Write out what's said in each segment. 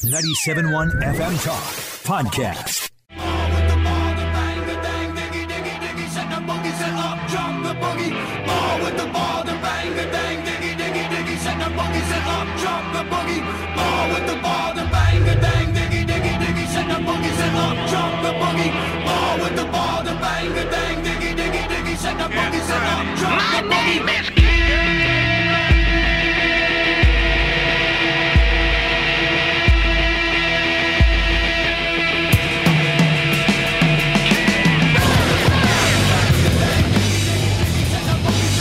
97.1 FM Talk Podcast. My name is Kid Rock.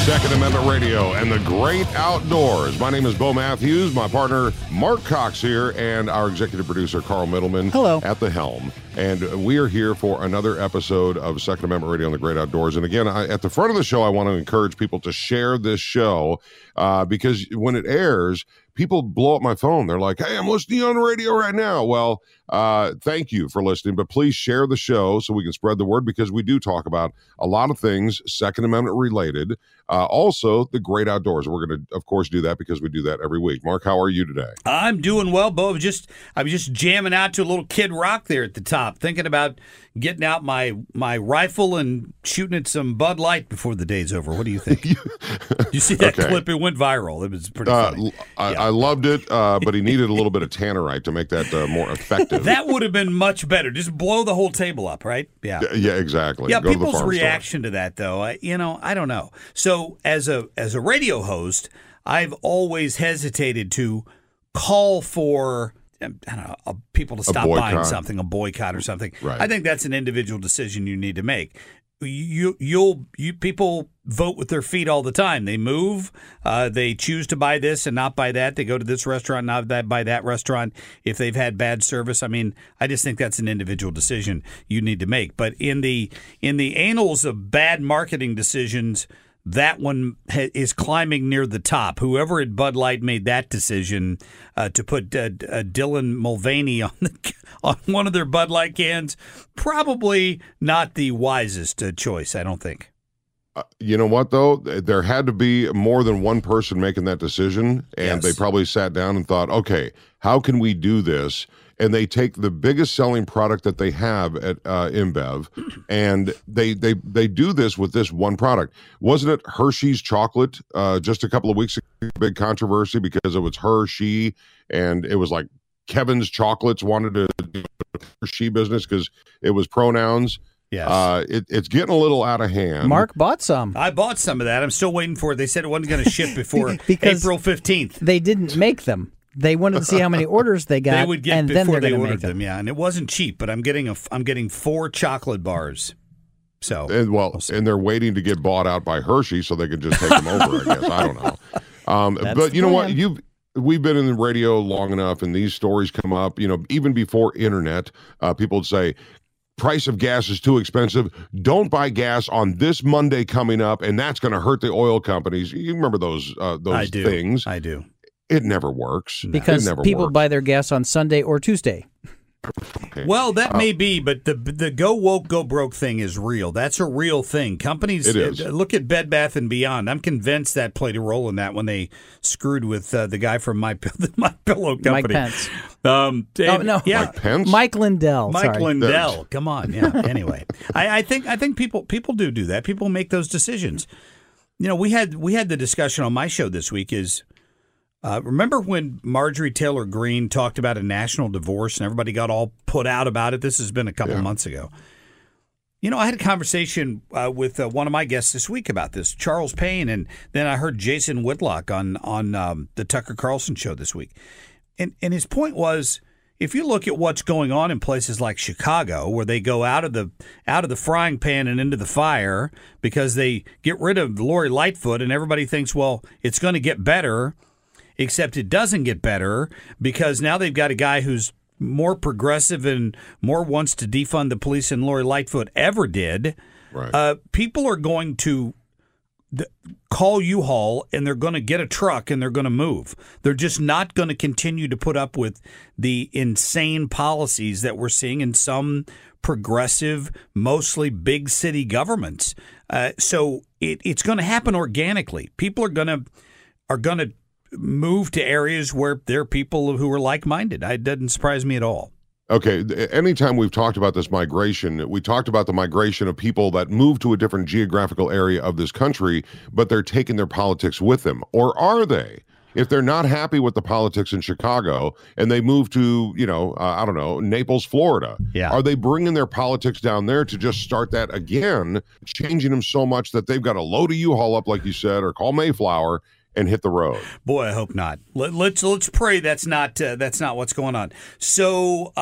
Second Amendment Radio and the Great Outdoors. My name is Bo Matthews. My partner Mark Cox here, and our executive producer Carl Middleman. Hello. At the helm. And we are here for another episode of Second Amendment Radio on the Great Outdoors. And again, at the front of the show, I want to encourage people to share this show because when it airs, people blow up my phone. They're like, hey, I'm listening on the radio right now. Well, thank you for listening, but please share the show so we can spread the word, because we do talk about a lot of things Second Amendment related. Also, the Great Outdoors. We're going to, of course, do that because we do that every week. Mark, how are you today? I'm doing well, Bo. I was just jamming out to a little Kid Rock there at the top. Thinking about getting out my rifle and shooting at some Bud Light before the day's over. What do you think? You see that clip? It went viral. It was pretty funny. I loved it, but he needed a little bit of tannerite to make that more effective. That would have been much better. Just blow the whole table up, right? Yeah. Yeah, exactly. Yeah, go people's to reaction store. To that, though, I don't know. So as a radio host, I've always hesitated to call for people to stop buying something, a boycott or something. Right. I think that's an individual decision you need to make. People vote with their feet all the time. They move. They choose to buy this and not buy that. They go to this restaurant, not buy that restaurant if they've had bad service. I mean, I just think that's an individual decision you need to make. But in the annals of bad marketing decisions, that one is climbing near the top. Whoever at Bud Light made that decision to put Dylan Mulvaney on one of their Bud Light cans, probably not the wisest choice, I don't think. You know what, though? There had to be more than one person making that decision, and They probably sat down and thought, okay, how can we do this? And they take the biggest selling product that they have at InBev, and they do this with this one product. Wasn't it Hershey's chocolate just a couple of weeks ago? Big controversy because it was Hershey, and it was like Kevin's Chocolates wanted to do Hershey business because it was pronouns. Yes. It's getting a little out of hand. Mark bought some. I bought some of that. I'm still waiting for it. They said it wasn't going to ship before April 15th. They didn't make them. They wanted to see how many orders they got. They would get and before they ordered them. Yeah, and it wasn't cheap. But I'm getting 4 chocolate bars. So and they're waiting to get bought out by Hershey so they can just take them over. I guess I don't know. But you know what? We've been in the radio long enough, and these stories come up. You know, even before internet, people would say, price of gas is too expensive. Don't buy gas on this Monday coming up, and that's going to hurt the oil companies. You remember those things? I do. It never works. Because people buy their gas on Sunday or Tuesday. Well, that may be, but the go woke, go broke thing is real. That's a real thing. Companies, look at Bed Bath & Beyond. I'm convinced that played a role in that when they screwed with the guy from My Pillow Company. Mike Pence. Mike Pence? Mike Lindell. Lindell. Come on. Yeah. Anyway, I think people do that. People make those decisions. You know, we had the discussion on my show this week is Remember when Marjorie Taylor Greene talked about a national divorce and everybody got all put out about it? This has been a couple months ago. You know, I had a conversation with one of my guests this week about this, Charles Payne, and then I heard Jason Whitlock on the Tucker Carlson show this week. And his point was, if you look at what's going on in places like Chicago, where they go out of the frying pan and into the fire because they get rid of Lori Lightfoot, and everybody thinks, well, it's going to get better, except it doesn't get better because now they've got a guy who's more progressive and more wants to defund the police than Lori Lightfoot ever did. Right. People are going to call U-Haul and they're going to get a truck and they're going to move. They're just not going to continue to put up with the insane policies that we're seeing in some progressive, mostly big city governments. So it's going to happen organically. People are going to move to areas where there are people who are like-minded. It doesn't surprise me at all. Okay, anytime we've talked about this migration, we talked about the migration of people that move to a different geographical area of this country, but they're taking their politics with them. Or are they? If they're not happy with the politics in Chicago and they move to, I don't know, Naples, Florida, are they bringing their politics down there to just start that again, changing them so much that they've got to load a U-Haul up, like you said, or call Mayflower, and hit the road? Boy, I hope not. Let's pray that's not what's going on. So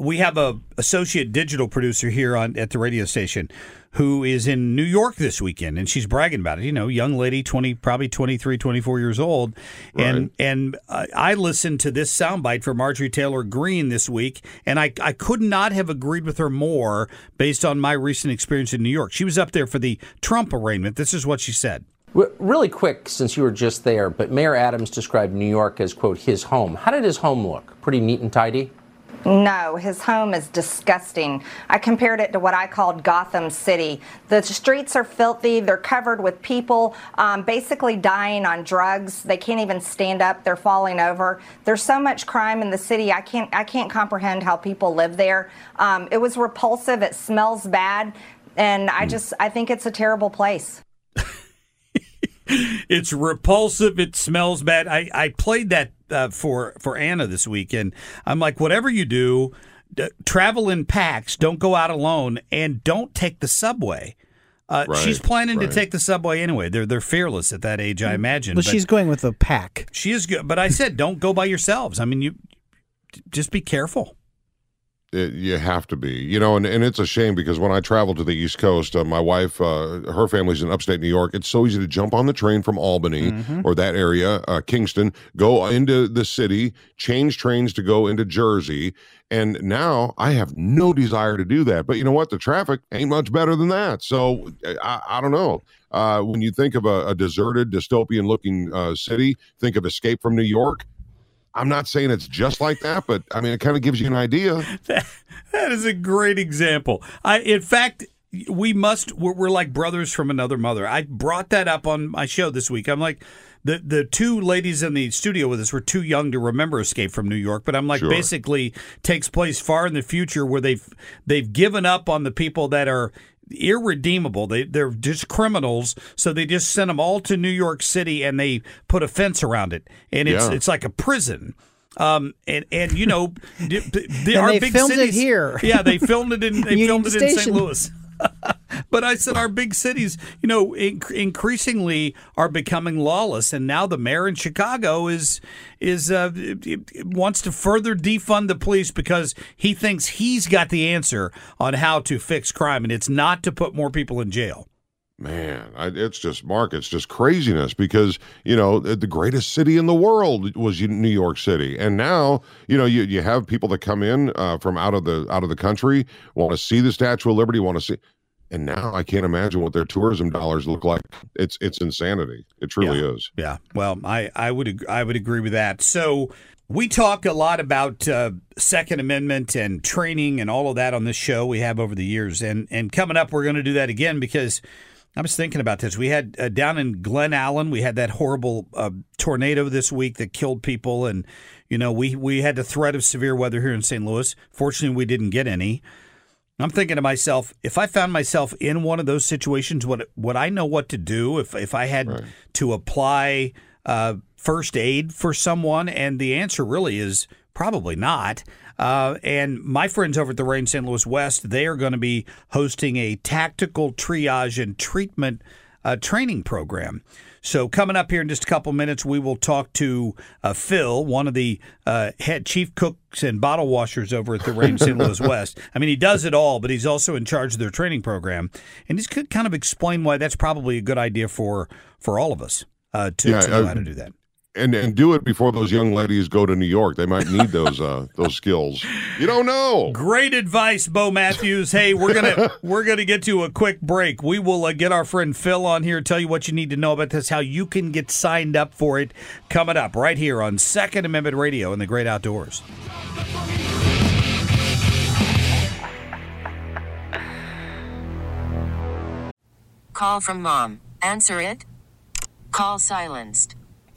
we have a associate digital producer here at the radio station who is in New York this weekend, and she's bragging about it. You know, young lady, probably 23, 24 years old, right. and I listened to this soundbite from Marjorie Taylor Greene this week, and I could not have agreed with her more based on my recent experience in New York. She was up there for the Trump arraignment. This is what she said. Really quick, since you were just there, but Mayor Adams described New York as, quote, his home. How did his home look? Pretty neat and tidy? No, his home is disgusting. I compared it to what I called Gotham City. The streets are filthy. They're covered with people basically dying on drugs. They can't even stand up. They're falling over. There's so much crime in the city. I can't comprehend how people live there. It was repulsive. It smells bad. And I think it's a terrible place. It's repulsive. It smells bad. I played that for Anna this week, and I'm like, whatever you do, travel in packs. Don't go out alone, and don't take the subway. Right, she's planning to take the subway anyway. They're fearless at that age, I imagine. But she's going with a pack. She is good. But I said, don't go by yourselves. I mean, you just be careful. You have to be, and it's a shame because when I travel to the East Coast, my wife, her family's in upstate New York. It's so easy to jump on the train from Albany or that area, Kingston, go into the city, change trains to go into Jersey. And now I have no desire to do that. But you know what? The traffic ain't much better than that. So I don't know. When you think of a deserted, dystopian looking city, think of Escape from New York. I'm not saying it's just like that, but I mean, it kind of gives you an idea. That is a great example. In fact, we're like brothers from another mother. I brought that up on my show this week. I'm like, the two ladies in the studio with us were too young to remember Escape from New York, but I'm like, basically takes place far in the future where they've given up on the people that are irredeemable. They're just criminals, so they just send them all to New York City and they put a fence around it, and it's like a prison. Our big cities it here. Yeah, they filmed it in St. Louis. But I said our big cities, increasingly are becoming lawless, and now the mayor in Chicago is wants to further defund the police because he thinks he's got the answer on how to fix crime, and it's not to put more people in jail. Man, it's just, Mark, it's just craziness because, the greatest city in the world was New York City. And now, you have people that come in from out of the country, want to see the Statue of Liberty, and now I can't imagine what their tourism dollars look like. It's insanity. It truly is. Yeah. Well, I would agree with that. So we talk a lot about Second Amendment and training and all of that on this show we have over the years. And coming up, we're going to do that again because I was thinking about this. We had down in Glen Allen, we had that horrible tornado this week that killed people. And, we had the threat of severe weather here in St. Louis. Fortunately, we didn't get any. I'm thinking to myself, if I found myself in one of those situations, would I know what to do if I had to apply first aid for someone? And the answer really is probably not. And my friends over at the Range St. Louis West, they are going to be hosting a tactical triage and treatment training program. So coming up here in just a couple minutes, we will talk to Phil, one of the head chief cooks and bottle washers over at the Range St. Louis West. I mean, he does it all, but he's also in charge of their training program. And he's could kind of explain why that's probably a good idea for all of us to know how to do that. And do it before those young ladies go to New York. They might need those skills. You don't know. Great advice, Bo Matthews. Hey, we're gonna get to a quick break. We will get our friend Phil on here, tell you what you need to know about this, how you can get signed up for it. Coming up right here on Second Amendment Radio in the Great Outdoors. Call from mom. Answer it. Call silenced.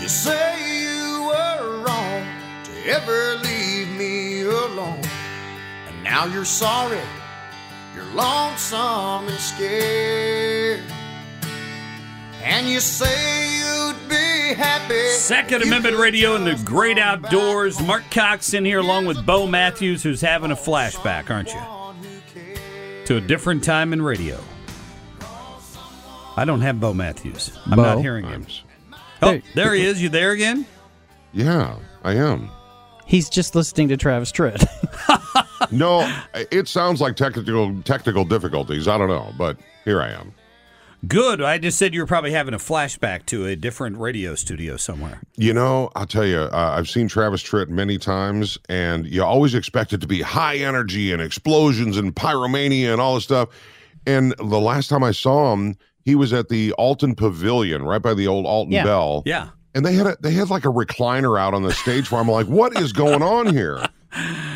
You say you were wrong to ever leave me alone, and now you're sorry, you're lonesome and scared, and you say you'd be happy. Second Amendment Radio in the Great Outdoors. Mark Cox in here along with Bo Matthews, who's having a flashback, aren't you? To a different time in radio. I don't have Bo Matthews. I'm not hearing him. Oh, there he is. You there again? Yeah, I am. He's just listening to Travis Tritt. No, it sounds like technical difficulties. I don't know, but here I am. Good. I just said you were probably having a flashback to a different radio studio somewhere. You know, I'll tell you, I've seen Travis Tritt many times, and you always expect it to be high energy and explosions and pyromania and all this stuff. And the last time I saw him, he was at the Alton Pavilion, right by the old Alton Bell. Yeah. And they had like a recliner out on the stage where I'm like, what is going on here?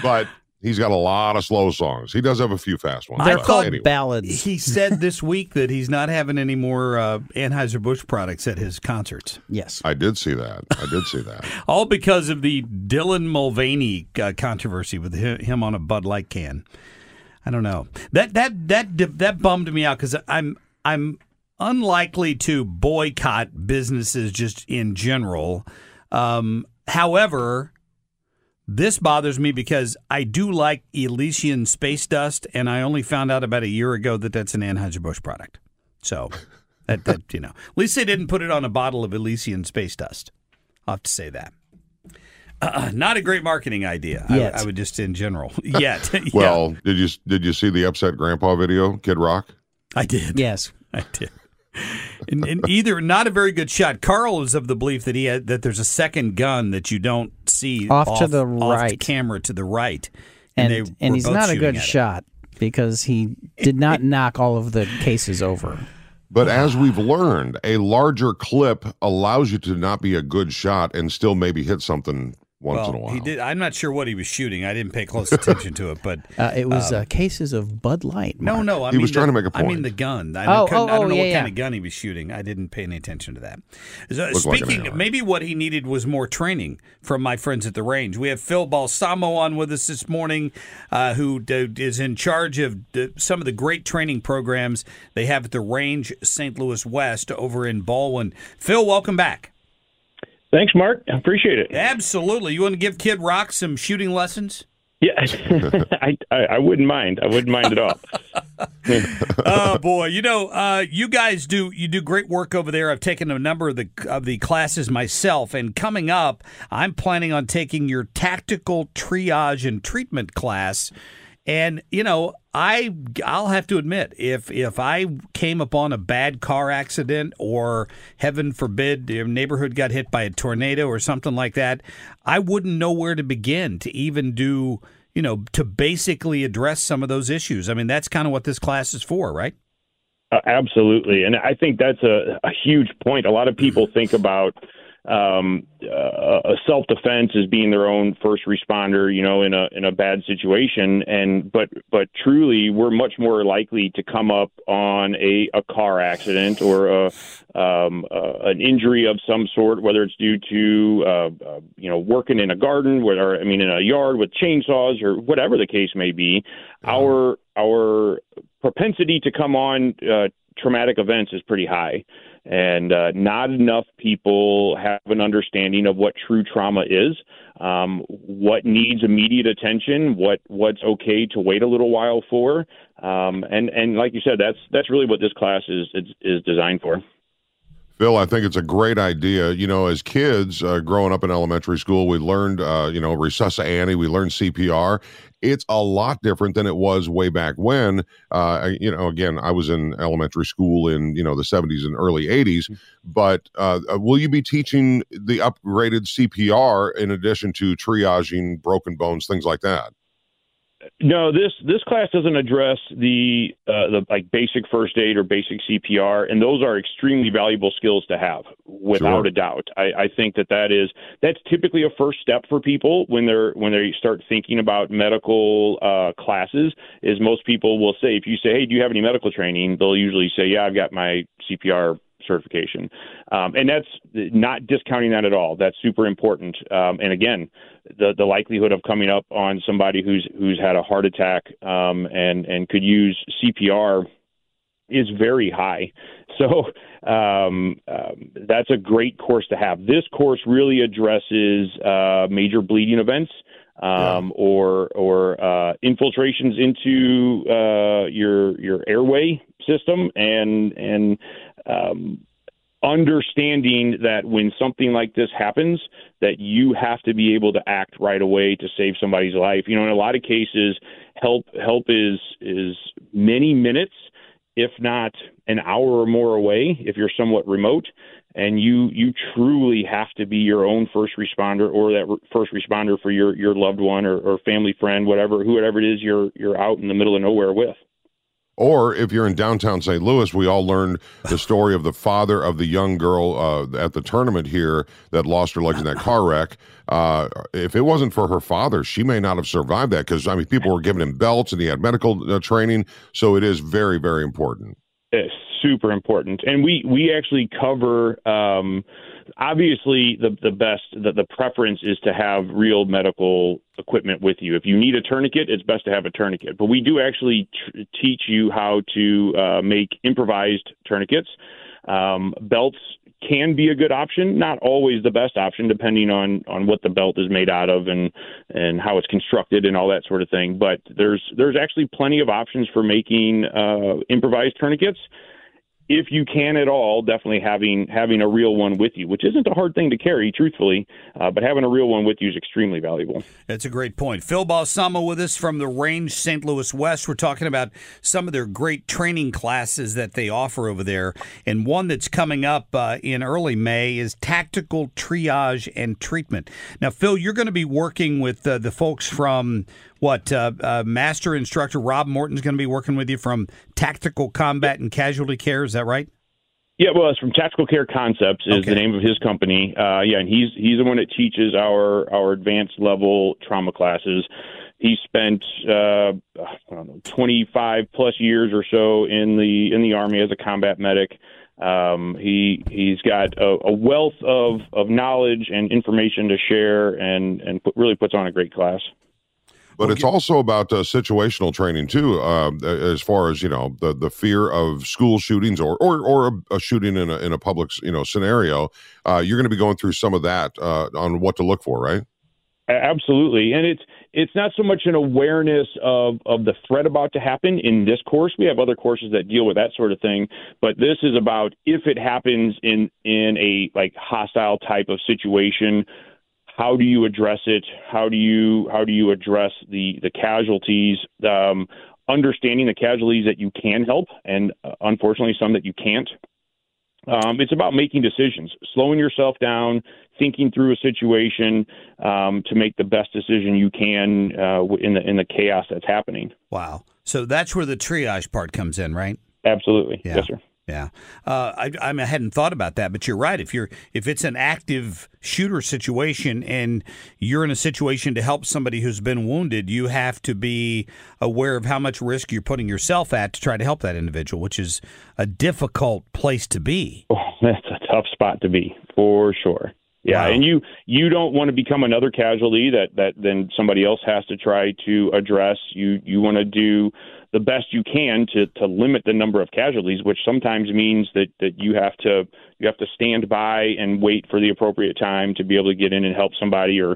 But he's got a lot of slow songs. He does have a few fast ones. They're called ballads. He said this week that he's not having any more Anheuser-Busch products at his concerts. Yes. I did see that. All because of the Dylan Mulvaney controversy with him on a Bud Light can. I don't know. That bummed me out because I'm unlikely to boycott businesses just in general. However, this bothers me because I do like Elysian space dust, and I only found out about a year ago that that's an Anheuser-Busch product. So, that you know, at least they didn't put it on a bottle of Elysian space dust. I'll have to say that. Not a great marketing idea. I would just in general. Yet. Well, did you see the upset grandpa video, Kid Rock? I did. Yes. I did. And either not a very good shot. Carl is of the belief that he had, that there's a second gun that you don't see off camera to the right. And he's not a good shot because he did not knock all of the cases over. But as we've learned, a larger clip allows you to not be a good shot and still maybe hit something once in a while. He did. I'm not sure what he was shooting. I didn't pay close attention to it, but it was cases of Bud Light. Mark. No. I mean, he was trying to make a point. I mean the gun. I don't know what kind of gun he was shooting. I didn't pay any attention to that. Maybe what he needed was more training from my friends at the range. We have Phil Balsamo on with us this morning, who is in charge of some of the great training programs they have at the Range St. Louis West over in Ballwin. Phil, welcome back. Thanks, Mark. I appreciate it. Absolutely. You want to give Kid Rock some shooting lessons? Yeah, I wouldn't mind. I wouldn't mind at all. Oh boy, you guys do great work over there. I've taken a number of the classes myself, and coming up, I'm planning on taking your tactical triage and treatment class. And I'll have to admit, if I came upon a bad car accident, or heaven forbid your neighborhood got hit by a tornado or something like that, I wouldn't know where to begin to even do, to basically address some of those issues. I mean, that's kind of what this class is for, right? Absolutely. And I think that's a huge point. A lot of people think about self-defense as being their own first responder, in a bad situation. But truly, we're much more likely to come up on a car accident or an injury of some sort, whether it's due to, working in a garden, in a yard with chainsaws or whatever the case may be. Our propensity to come on traumatic events is pretty high. And not enough people have an understanding of what true trauma is, what needs immediate attention, what's okay to wait a little while for. And like you said, that's really what this class is designed for. Phil, I think it's a great idea. As kids growing up in elementary school, we learned, Recessa Annie, we learned CPR. It's a lot different than it was way back when. Again, I was in elementary school in, the 70s and early 80s. But will you be teaching the upgraded CPR in addition to triaging broken bones, things like that? No, this class doesn't address the basic first aid or basic CPR, and those are extremely valuable skills to have, without a doubt. I think that's typically a first step for people when they start thinking about medical classes. Is most people will say, if you say, "Hey, do you have any medical training?" They'll usually say, "Yeah, I've got my CPR certification," and that's not discounting that at all. That's super important. And again, the likelihood of coming up on somebody who's had a heart attack and could use CPR is very high. So that's a great course to have. This course really addresses major bleeding events. Or infiltrations into your airway system, and understanding that when something like this happens, that you have to be able to act right away to save somebody's life. In a lot of cases, help is many minutes, if not an hour or more away, if you're somewhat remote. And you truly have to be your own first responder, or that first responder for your loved one or family friend, whoever it is you're out in the middle of nowhere with. Or if you're in downtown St. Louis, we all learned the story of the father of the young girl at the tournament here that lost her legs in that car wreck. If it wasn't for her father, she may not have survived that, because people were giving him belts and he had medical training. So it is very, very important. Yes. Super important. And we actually cover, obviously, the preference is to have real medical equipment with you. If you need a tourniquet, it's best to have a tourniquet. But we do actually teach you how to make improvised tourniquets. Belts can be a good option, not always the best option, depending on what the belt is made out of and how it's constructed and all that sort of thing. But there's actually plenty of options for making improvised tourniquets. if you can at all, definitely having a real one with you, which isn't a hard thing to carry, truthfully, but having a real one with you is extremely valuable. That's a great point. Phil Balsamo with us from the Range St. Louis West. We're talking about some of their great training classes that they offer over there, and one that's coming up in early May is tactical triage and treatment. Now, Phil, you're going to be working with the folks from Master Instructor Rob Morton's going to be working with you from Tactical Combat and Casualty Care. Is that right? Yeah, well, it's from Tactical Care Concepts is okay. The name of his company. And he's the one that teaches our advanced level trauma classes. He spent 25 plus years or so in the Army as a combat medic. He's got a wealth of knowledge and information to share, and really puts on a great class. But it's also about situational training, too, as far as, the fear of school shootings or a shooting in a public, scenario. You're going to be going through some of that on what to look for, right? Absolutely. And it's not so much an awareness of the threat about to happen in this course. We have other courses that deal with that sort of thing, but this is about if it happens in a hostile type of situation. How do you address it? How do you address the casualties? Understanding the casualties that you can help, and unfortunately some that you can't. It's about making decisions, slowing yourself down, thinking through a situation to make the best decision you can in the chaos that's happening. Wow! So that's where the triage part comes in, right? Absolutely. Yeah. Yes, sir. Yeah, I hadn't thought about that, but you're right. If it's an active shooter situation and you're in a situation to help somebody who's been wounded, you have to be aware of how much risk you're putting yourself at to try to help that individual, which is a difficult place to be. Oh, that's a tough spot to be, for sure. Yeah, wow. And you don't want to become another casualty that then somebody else has to try to address. You want to do the best you can to limit the number of casualties, which sometimes means that you have to stand by and wait for the appropriate time to be able to get in and help somebody or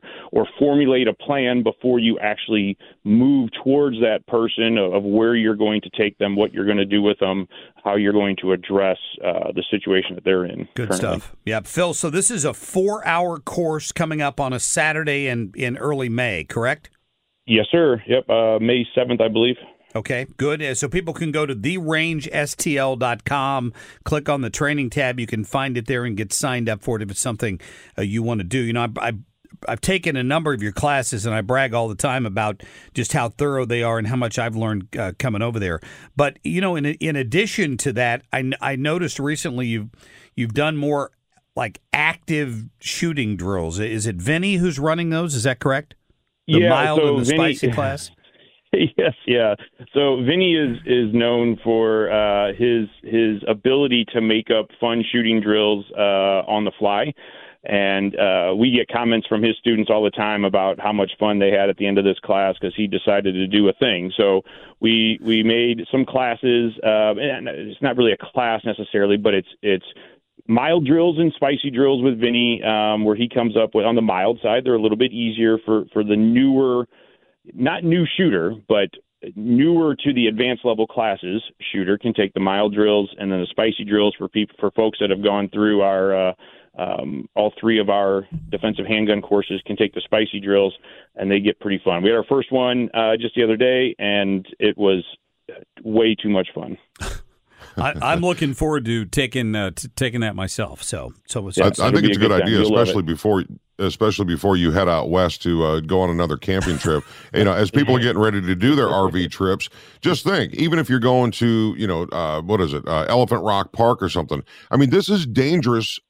formulate a plan before you actually move towards that person of where you're going to take them, what you're going to do with them, how you're going to address the situation that they're in. Good currently. Stuff. Yeah, Phil, so this is a 4-hour course coming up on a Saturday in early May, correct? Yes, sir. Yep, May 7th, I believe. Okay, good. So people can go to therangestl.com, click on the training tab. You can find it there and get signed up for it if it's something you want to do. I've taken a number of your classes, and I brag all the time about just how thorough they are and how much I've learned coming over there. But, in addition to that, I noticed recently you've done more active shooting drills. Is it Vinny who's running those? Is that correct? The mild and the spicy class? Yes, yeah. So Vinny is known for his ability to make up fun shooting drills on the fly. And we get comments from his students all the time about how much fun they had at the end of this class because he decided to do a thing. So we made some classes, and it's not really a class necessarily, but it's mild drills and spicy drills with Vinny, where he comes up with on the mild side. They're a little bit easier for the newer. Not new shooter, but newer to the advanced level classes. Shooter can take the mild drills, and then the spicy drills for folks that have gone through our all three of our defensive handgun courses can take the spicy drills, and they get pretty fun. We had our first one just the other day, and it was way too much fun. I'm looking forward to taking that myself. So I think it's a good idea, especially before you head out west to go on another camping trip. As people are getting ready to do their RV trips, just think, even if you're going to, Elephant Rock Park or something, I mean, this is dangerous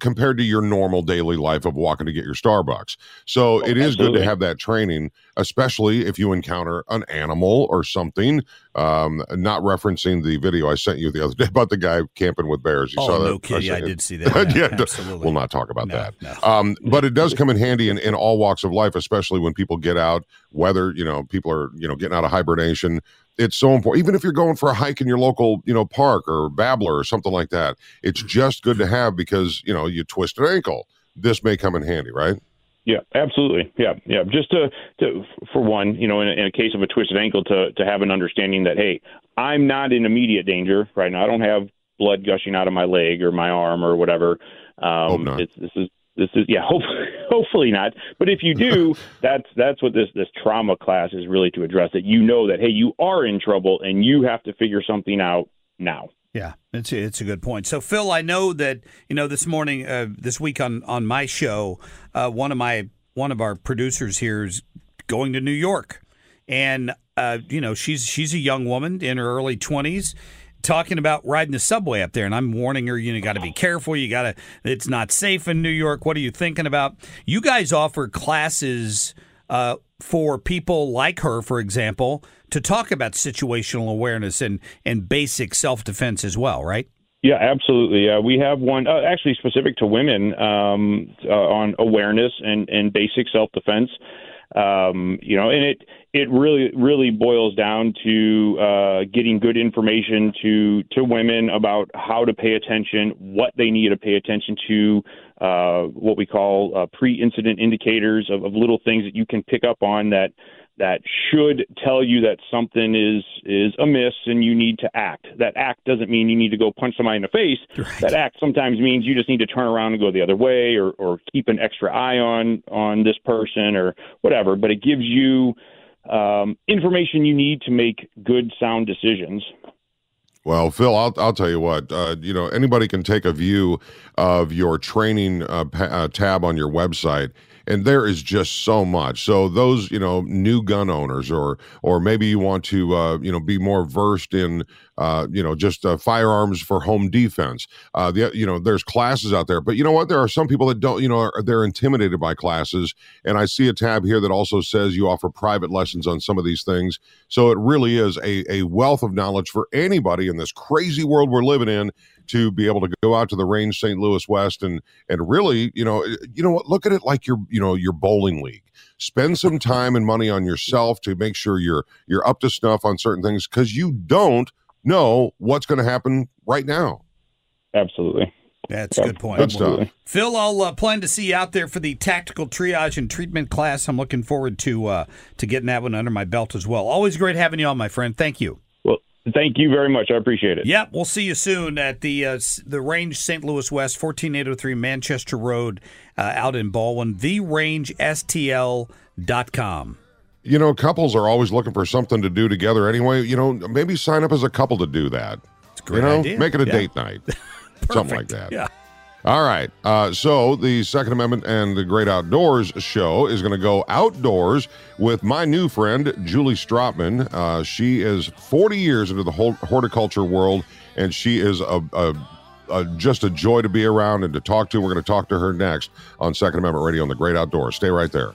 compared to your normal daily life of walking to get your Starbucks. So it is good to have that training, especially if you encounter an animal or something. Not referencing the video I sent you the other day about the guy camping with bears. You saw that? No kidding. I did see that. Yeah, absolutely. We'll not talk about that. No. But it does come in handy in all walks of life, especially when people get out, whether, people are, getting out of hibernation. It's so important. Even if you're going for a hike in your local, park or Babbler or something like that, it's just good to have because, you twist an ankle. This may come in handy, right? Yeah, absolutely. Yeah. Just to for one, in a case of a twisted ankle, to have an understanding that, hey, I'm not in immediate danger right now. I don't have blood gushing out of my leg or my arm or whatever. Hope not. Hopefully not. But if you do, that's what this trauma class is really to address, that you know that, hey, you are in trouble and you have to figure something out now. Yeah, it's a good point. So, Phil, I know that, this morning, this week on my show, one of our producers here is going to New York. And, she's a young woman in her early 20s, talking about riding the subway up there. And I'm warning her, you got to be careful. It's not safe in New York. What are you thinking about? You guys offer classes for people like her, for example, to talk about situational awareness and basic self-defense as well, right? Yeah, absolutely. We have one actually specific to women on awareness and basic self-defense. And it really, really boils down to getting good information to women about how to pay attention, what they need to pay attention to, what we call pre-incident indicators of little things that you can pick up on that should tell you that something is amiss and you need to act. That act doesn't mean you need to go punch somebody in the face. Right. That act sometimes means you just need to turn around and go the other way or keep an extra eye on this person or whatever. But it gives you information you need to make good, sound decisions. Well, Phil, I'll tell you what, anybody can take a view of your training tab on your website, and there is just so much. So those, new gun owners or maybe you want to, be more versed in, just firearms for home defense. There's classes out there, but you know what? There are some people that don't, they're intimidated by classes. And I see a tab here that also says you offer private lessons on some of these things. So it really is a wealth of knowledge for anybody in this crazy world we're living in to be able to go out to the Range St. Louis West and really, what, look at it like your bowling league. Spend some time and money on yourself to make sure you're up to snuff on certain things, because you don't know what's going to happen right now. Absolutely. That's a good point. Good stuff. Phil, I'll plan to see you out there for the tactical triage and treatment class. I'm looking forward to getting that one under my belt as well. Always great having you on, my friend. Thank you. Well, thank you very much. I appreciate it. Yep, we'll see you soon at the Range St. Louis West, 14803 Manchester Road, out in Ballwin, therangestl.com. Couples are always looking for something to do together anyway. Maybe sign up as a couple to do that. It's a great idea. Make it a date night. Something like that. Yeah. All right. So the Second Amendment and the Great Outdoors show is going to go outdoors with my new friend, Julie Straatmann. She is 40 years into the whole horticulture world, and she is just a joy to be around and to talk to. We're going to talk to her next on Second Amendment Radio on the Great Outdoors. Stay right there.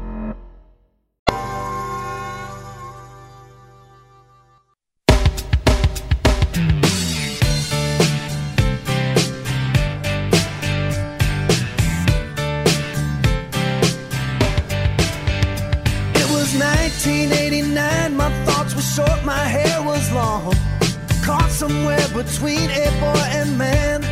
Short, my hair was long, caught somewhere between a boy and man.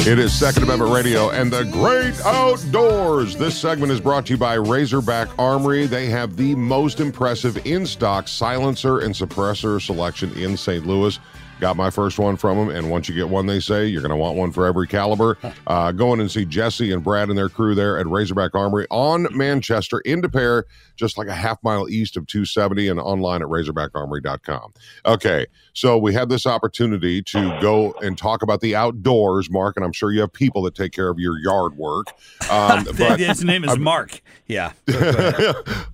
It is Second Amendment Radio and the Great Outdoors. This segment is brought to you by Razorback Armory. They have the most impressive in-stock silencer and suppressor selection in St. Louis. Got my first one from them, and once you get one, they say, you're going to want one for every caliber. Go in and see Jesse and Brad and their crew there at Razorback Armory on Manchester, in De Pere, just like a half mile east of 270, and online at razorbackarmory.com. Okay, so we had this opportunity to go and talk about the outdoors, Mark, and I'm sure you have people that take care of your yard work. But his name is Mark. Yeah.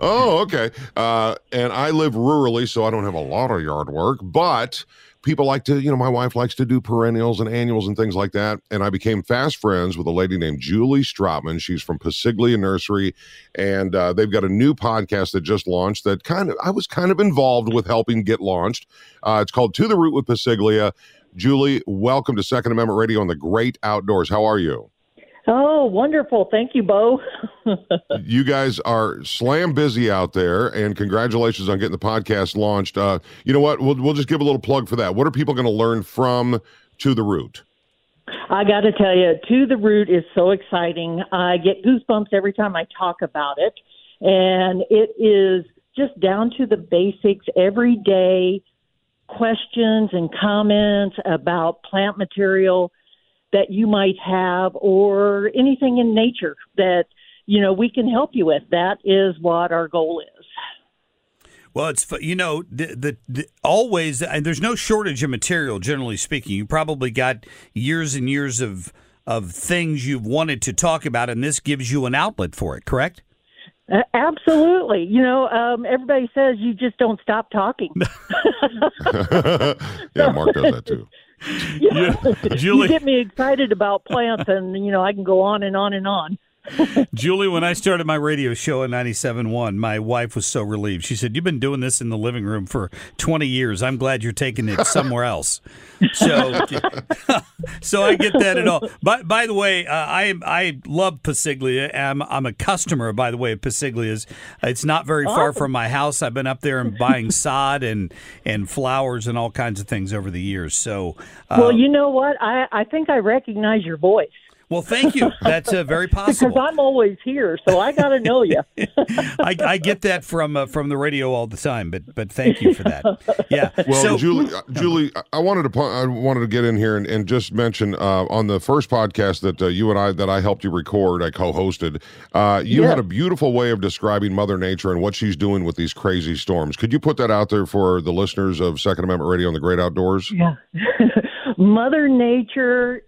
Oh, okay. And I live rurally, so I don't have a lot of yard work, but people like to, you know, my wife likes to do perennials and annuals and things like that. And I became fast friends with a lady named Julie Straatmann. She's from Passiglia Nursery, and they've got a new podcast that just launched that I was involved with helping get launched. It's called To the Root with Passiglia. Julie, welcome to Second Amendment Radio on the Great Outdoors. How are you? Oh, wonderful. Thank you, Bo. You guys are slam busy out there, and congratulations on getting the podcast launched. You know what? We'll just give a little plug for that. What are people going to learn from To the Root? I got to tell you, To the Root is so exciting. I get goosebumps every time I talk about it, and it is just down to the basics, everyday questions and comments about plant material that you might have, or anything in nature that, you know, we can help you with. That is what our goal is. Well, it's, you know, always, and there's no shortage of material, generally speaking. You probably got years and years of things you've wanted to talk about, and this gives you an outlet for it, correct? Absolutely. You know, everybody says you just don't stop talking. Yeah, Mark does that too. Yeah. Julie, you get me excited about plants, and, you know, I can go on and on and on. Julie, when I started my radio show in 97.1, my wife was so relieved. She said, "You've been doing this in the living room for 20 years. I'm glad you're taking it somewhere else." So I get that at all. By the way, I love Passiglia. I'm a customer, by the way, of Passiglia's. It's not very far from my house. I've been up there and buying sod and flowers and all kinds of things over the years. So, well, you know what? I think I recognize your voice. Well, thank you. That's very possible. Because I'm always here, so I got to know you. I get that from the radio all the time, but thank you for that. Yeah. Well, so, Julie, I wanted to get in here and just mention on the first podcast that you and I that I helped you record, I co-hosted. You had a beautiful way of describing Mother Nature and what she's doing with these crazy storms. Could you put that out there for the listeners of Second Amendment Radio on the Great Outdoors? Yeah. Mother Nature.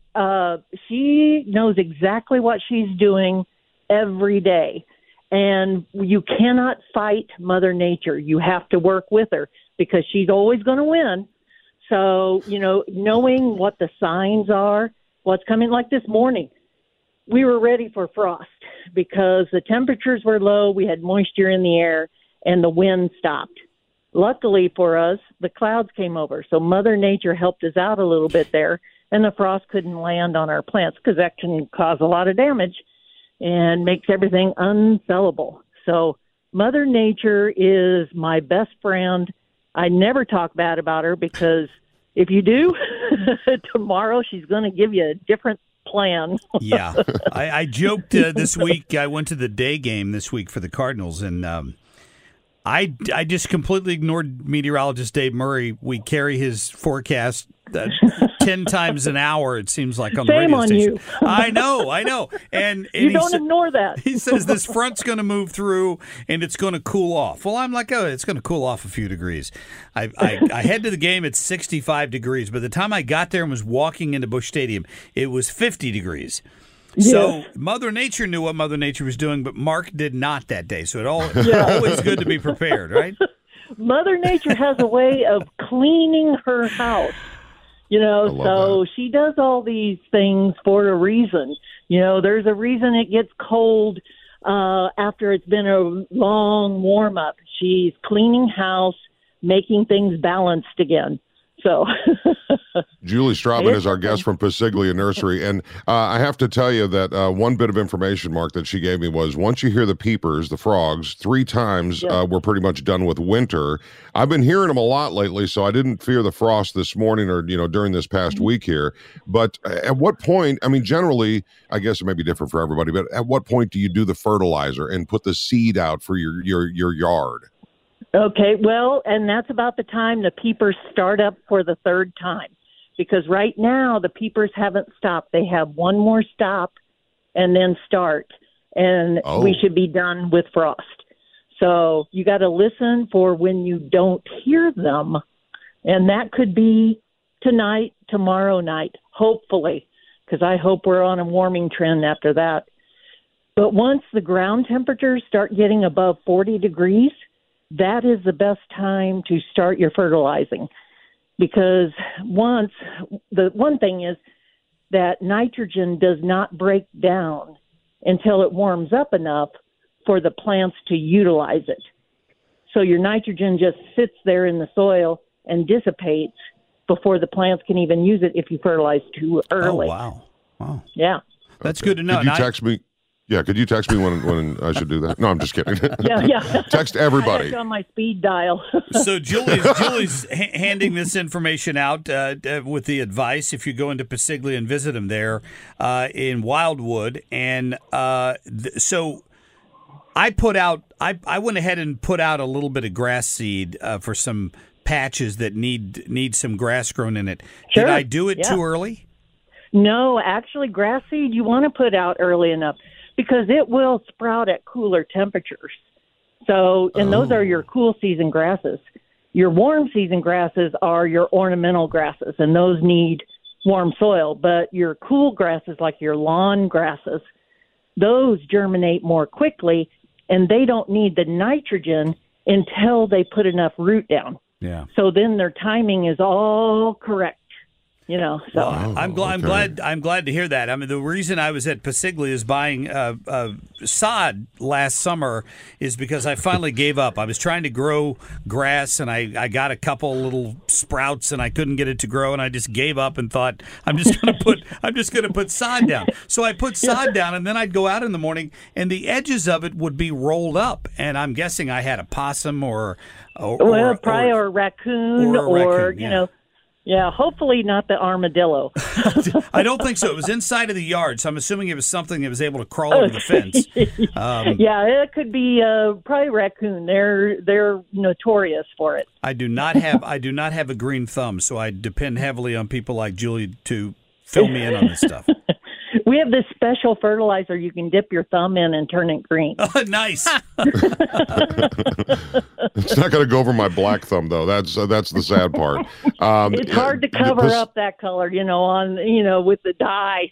She knows exactly what she's doing every day, and you cannot fight Mother Nature. You have to work with her because she's always going to win. So, you know, knowing what the signs are, what's coming, like this morning, we were ready for frost because the temperatures were low, we had moisture in the air, and the wind stopped. Luckily for us, the clouds came over, so Mother Nature helped us out a little bit there. And the frost couldn't land on our plants because that can cause a lot of damage and makes everything unsellable. So Mother Nature is my best friend. I never talk bad about her because if you do, tomorrow she's going to give you a different plan. Yeah. I joked this week. I went to the day game this week for the Cardinals, and I just completely ignored meteorologist Dave Murray. We carry his forecast 10 times an hour, it seems like, on the radio station. Shame on you. I know. And you don't ignore that. He says this front's going to move through and it's going to cool off. Well, I'm like, oh, it's going to cool off a few degrees. I head to the game, it's 65 degrees. By the time I got there and was walking into Busch Stadium, it was 50 degrees. So Mother Nature knew what Mother Nature was doing, but Mark did not that day. So always good to be prepared, right? Mother Nature has a way of cleaning her house. You know, so she does all these things for a reason. You know, there's a reason it gets cold after it's been a long warm-up. She's cleaning house, making things balanced again. So, Julie Straatmann is our guest from Passiglia Nursery, and I have to tell you that one bit of information, Mark, that she gave me was once you hear the peepers, the frogs, three times, we're pretty much done with winter. I've been hearing them a lot lately, so I didn't fear the frost this morning or during this past week here. But at what point? I mean, generally, I guess it may be different for everybody, but at what point do you do the fertilizer and put the seed out for your yard? Okay, well, and that's about the time the peepers start up for the third time, because right now the peepers haven't stopped. They have one more stop and then start, and we should be done with frost. So you got to listen for when you don't hear them, and that could be tonight, tomorrow night, hopefully, because I hope we're on a warming trend after that. But once the ground temperatures start getting above 40 degrees, that is the best time to start your fertilizing, because once the one thing is that nitrogen does not break down until it warms up enough for the plants to utilize it. So your nitrogen just sits there in the soil and dissipates before the plants can even use it if you fertilize too early. Oh, wow. Wow. Yeah. That's good to know. Could you text me? Yeah, could you text me when I should do that? No, I'm just kidding. Yeah. Text everybody. I have you on my speed dial. So Julie's handing this information out with the advice, if you go into Passiglia and visit them there in Wildwood. And so I put out, I went ahead and put out a little bit of grass seed for some patches that need some grass grown in it. Sure. Did I do it too early? No, actually, grass seed you want to put out early enough, because it will sprout at cooler temperatures. So, and those are your cool season grasses. Your warm season grasses are your ornamental grasses, and those need warm soil. But your cool grasses, like your lawn grasses, those germinate more quickly, and they don't need the nitrogen until they put enough root down. Yeah. So then their timing is all correct. You know, so I'm glad to hear that. I mean, the reason I was at Passiglia is buying sod last summer is because I finally gave up. I was trying to grow grass, and I got a couple little sprouts, and I couldn't get it to grow, and I just gave up and thought I'm just gonna put sod down. So I put sod down, and then I'd go out in the morning, and the edges of it would be rolled up, and I'm guessing I had a possum or probably a raccoon or you know. Yeah, hopefully not the armadillo. I don't think so. It was inside of the yard, so I'm assuming it was something that was able to crawl over the fence. Yeah, it could be probably raccoon. They're notorious for it. I do not have a green thumb, so I depend heavily on people like Julie to fill me in on this stuff. We have this special fertilizer you can dip your thumb in and turn it green. Nice. It's not going to go over my black thumb, though. That's the sad part. It's hard to cover up that color, with the dye.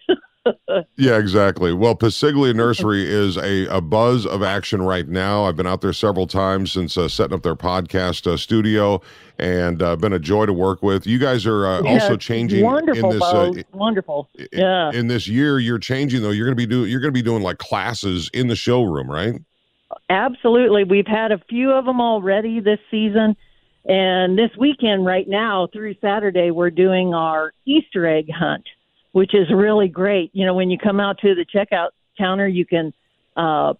Yeah, exactly. Well, Passiglia Nursery is a buzz of action right now. I've been out there several times since setting up their podcast studio, and been a joy to work with. You guys are also changing wonderful, in this wonderful. Yeah. In this year, you're changing though. You're going to be doing like classes in the showroom, right? Absolutely. We've had a few of them already this season, and this weekend right now through Saturday we're doing our Easter egg hunt, which is really great. You know, when you come out to the checkout counter, you can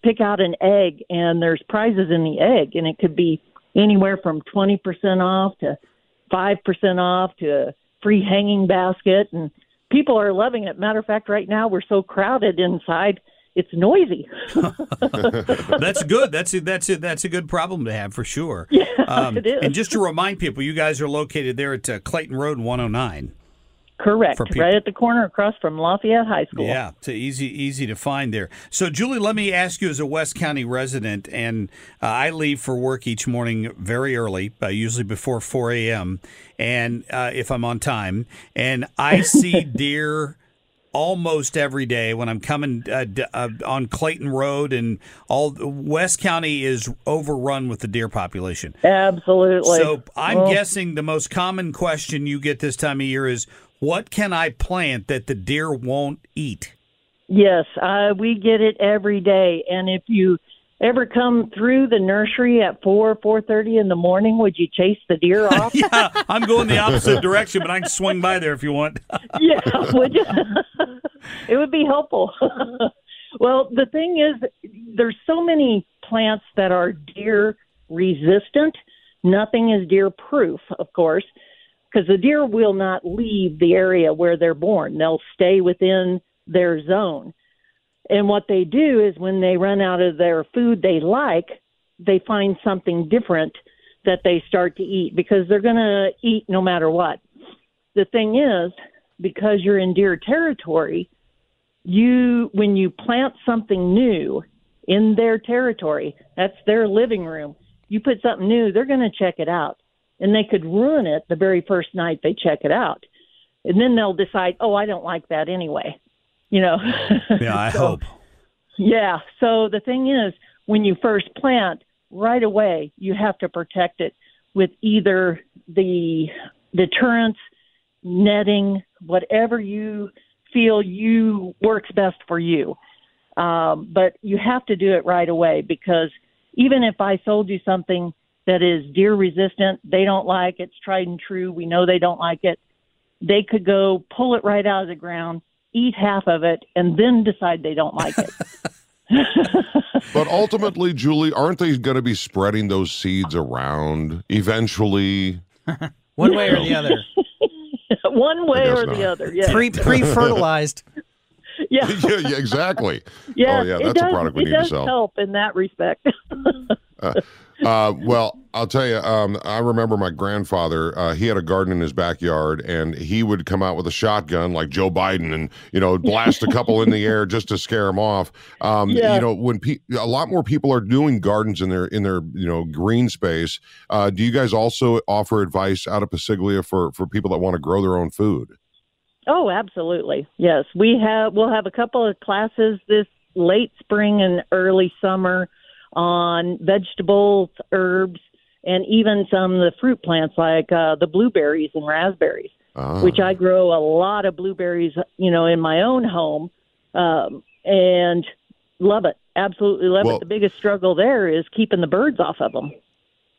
pick out an egg, and there's prizes in the egg, and it could be anywhere from 20% off to 5% off to a free hanging basket, and people are loving it. Matter of fact, right now we're so crowded inside, it's noisy. That's good. That's a good problem to have for sure. Yeah, it is. And just to remind people, you guys are located there at Clayton Road 109. Correct, right at the corner across from Lafayette High School. Yeah, it's easy to find there. So, Julie, let me ask you, as a West County resident, and I leave for work each morning very early, usually before 4 a.m., and if I'm on time, and I see deer almost every day when I'm coming on Clayton Road, and all West County is overrun with the deer population. Absolutely. So I'm guessing the most common question you get this time of year is, what can I plant that the deer won't eat? Yes, we get it every day. And if you ever come through the nursery at 4:30 in the morning, would you chase the deer off? Yeah, I'm going the opposite direction, but I can swing by there if you want. Yeah, would you? It would be helpful. Well, the thing is, there's so many plants that are deer resistant. Nothing is deer proof, of course, because the deer will not leave the area where they're born. They'll stay within their zone. And what they do is when they run out of their food they like, they find something different that they start to eat, because they're going to eat no matter what. The thing is, because you're in deer territory, when you plant something new in their territory, that's their living room, you put something new, they're going to check it out. And they could ruin it the very first night they check it out. And then they'll decide, oh, I don't like that anyway. You know? Yeah, I hope. Yeah. So the thing is, when you first plant, right away, you have to protect it with either the deterrents, netting, whatever you feel you works best for you. But you have to do it right away, because even if I sold you something that is deer resistant, they don't like it, it's tried and true, we know they don't like it, they could go pull it right out of the ground, eat half of it, and then decide they don't like it. But ultimately, Julie, aren't they going to be spreading those seeds around eventually? One way or the other. One way or the other, yes. Pre-fertilized. Yeah. Yeah, exactly. Yeah, oh, yeah, that's a product we need to sell. It does help in that respect. Well, I'll tell you, I remember my grandfather, he had a garden in his backyard, and he would come out with a shotgun like Joe Biden and, you know, blast a couple in the air just to scare them off. You know, when a lot more people are doing gardens in their, you know, green space, do you guys also offer advice out of Passiglia for people that want to grow their own food? Oh, absolutely. Yes. We'll have a couple of classes this late spring and early summer on vegetables, herbs, and even some of the fruit plants like the blueberries and raspberries, which I grow a lot of blueberries, you know, in my own home, and love it. Absolutely love it. The biggest struggle there is keeping the birds off of them.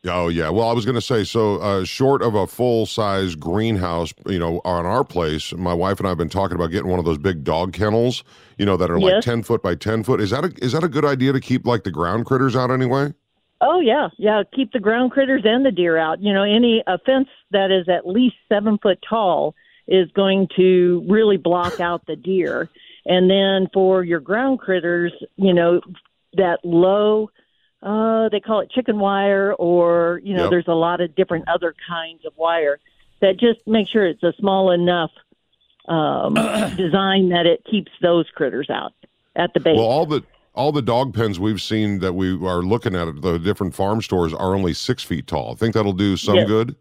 Oh, yeah. Well, I was going to say, so short of a full-size greenhouse, you know, on our place, my wife and I have been talking about getting one of those big dog kennels, you know, that are like 10 foot by 10 foot. Is that a good idea to keep, like, the ground critters out anyway? Oh, yeah. Yeah, keep the ground critters and the deer out. You know, any fence that is at least 7 foot tall is going to really block out the deer. And then for your ground critters, you know, that low... they call it chicken wire, or, you know, there's a lot of different other kinds of wire that just make sure it's a small enough design that it keeps those critters out at the base. Well, all the dog pens we've seen that we are looking at the different farm stores are only 6 feet tall. I think that'll do some good.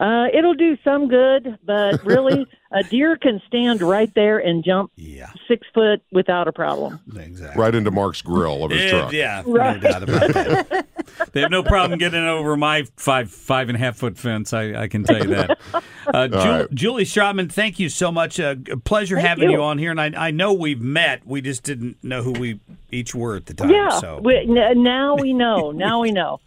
It'll do some good, but really, a deer can stand right there and jump 6 foot without a problem. Exactly. Right into Mark's grill of his truck. Yeah, right. No doubt about that. They have no problem getting over my five and a half foot fence, I can tell you that. Julie Straatmann, thank you so much. Pleasure having you on here, and I know we've met. We just didn't know who we each were at the time. Yeah, so. Now we know. Now we know.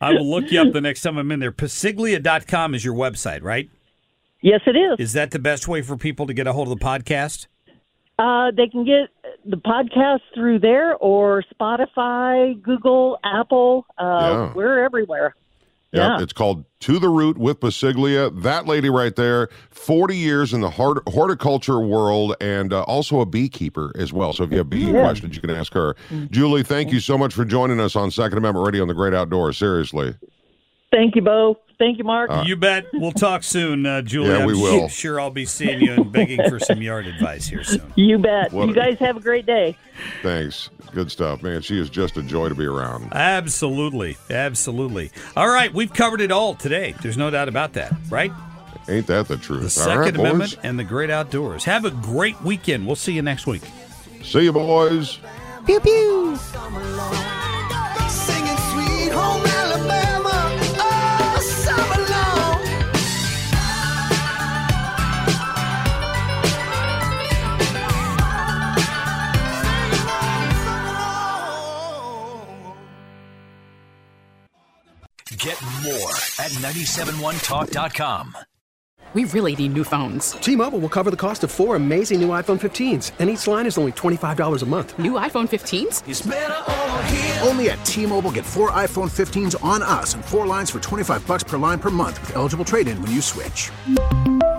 I will look you up the next time I'm in there. Passiglia.com is your website, right? Yes, it is. Is that the best way for people to get a hold of the podcast? They can get the podcast through there, or Spotify, Google, Apple. We're everywhere. Yeah, it's called To the Root with Passiglia. That lady right there, 40 years in the horticulture world, and also a beekeeper as well. So if you have bee questions, you can ask her. Julie, thank you so much for joining us on Second Amendment Radio on the Great Outdoors. Seriously. Thank you, Bo. Thank you, Mark. You bet. We'll talk soon, Julie. Yeah, we will. I'm sure I'll be seeing you and begging for some yard advice here soon. You bet. You guys have a great day. Thanks. Good stuff, man. She is just a joy to be around. Absolutely. Absolutely. All right. We've covered it all today. There's no doubt about that, right? Ain't that the truth? The Second Amendment and the Great Outdoors. Have a great weekend. We'll see you next week. See you, boys. Pew, pew. Singing Sweet Home Alabama. Get more at 971talk.com. We really need new phones. T-Mobile will cover the cost of four amazing new iPhone 15s, and each line is only $25 a month. New iPhone 15s? It's better over here. Only at T-Mobile, get four iPhone 15s on us and four lines for $25 per line per month with eligible trade-in when you switch.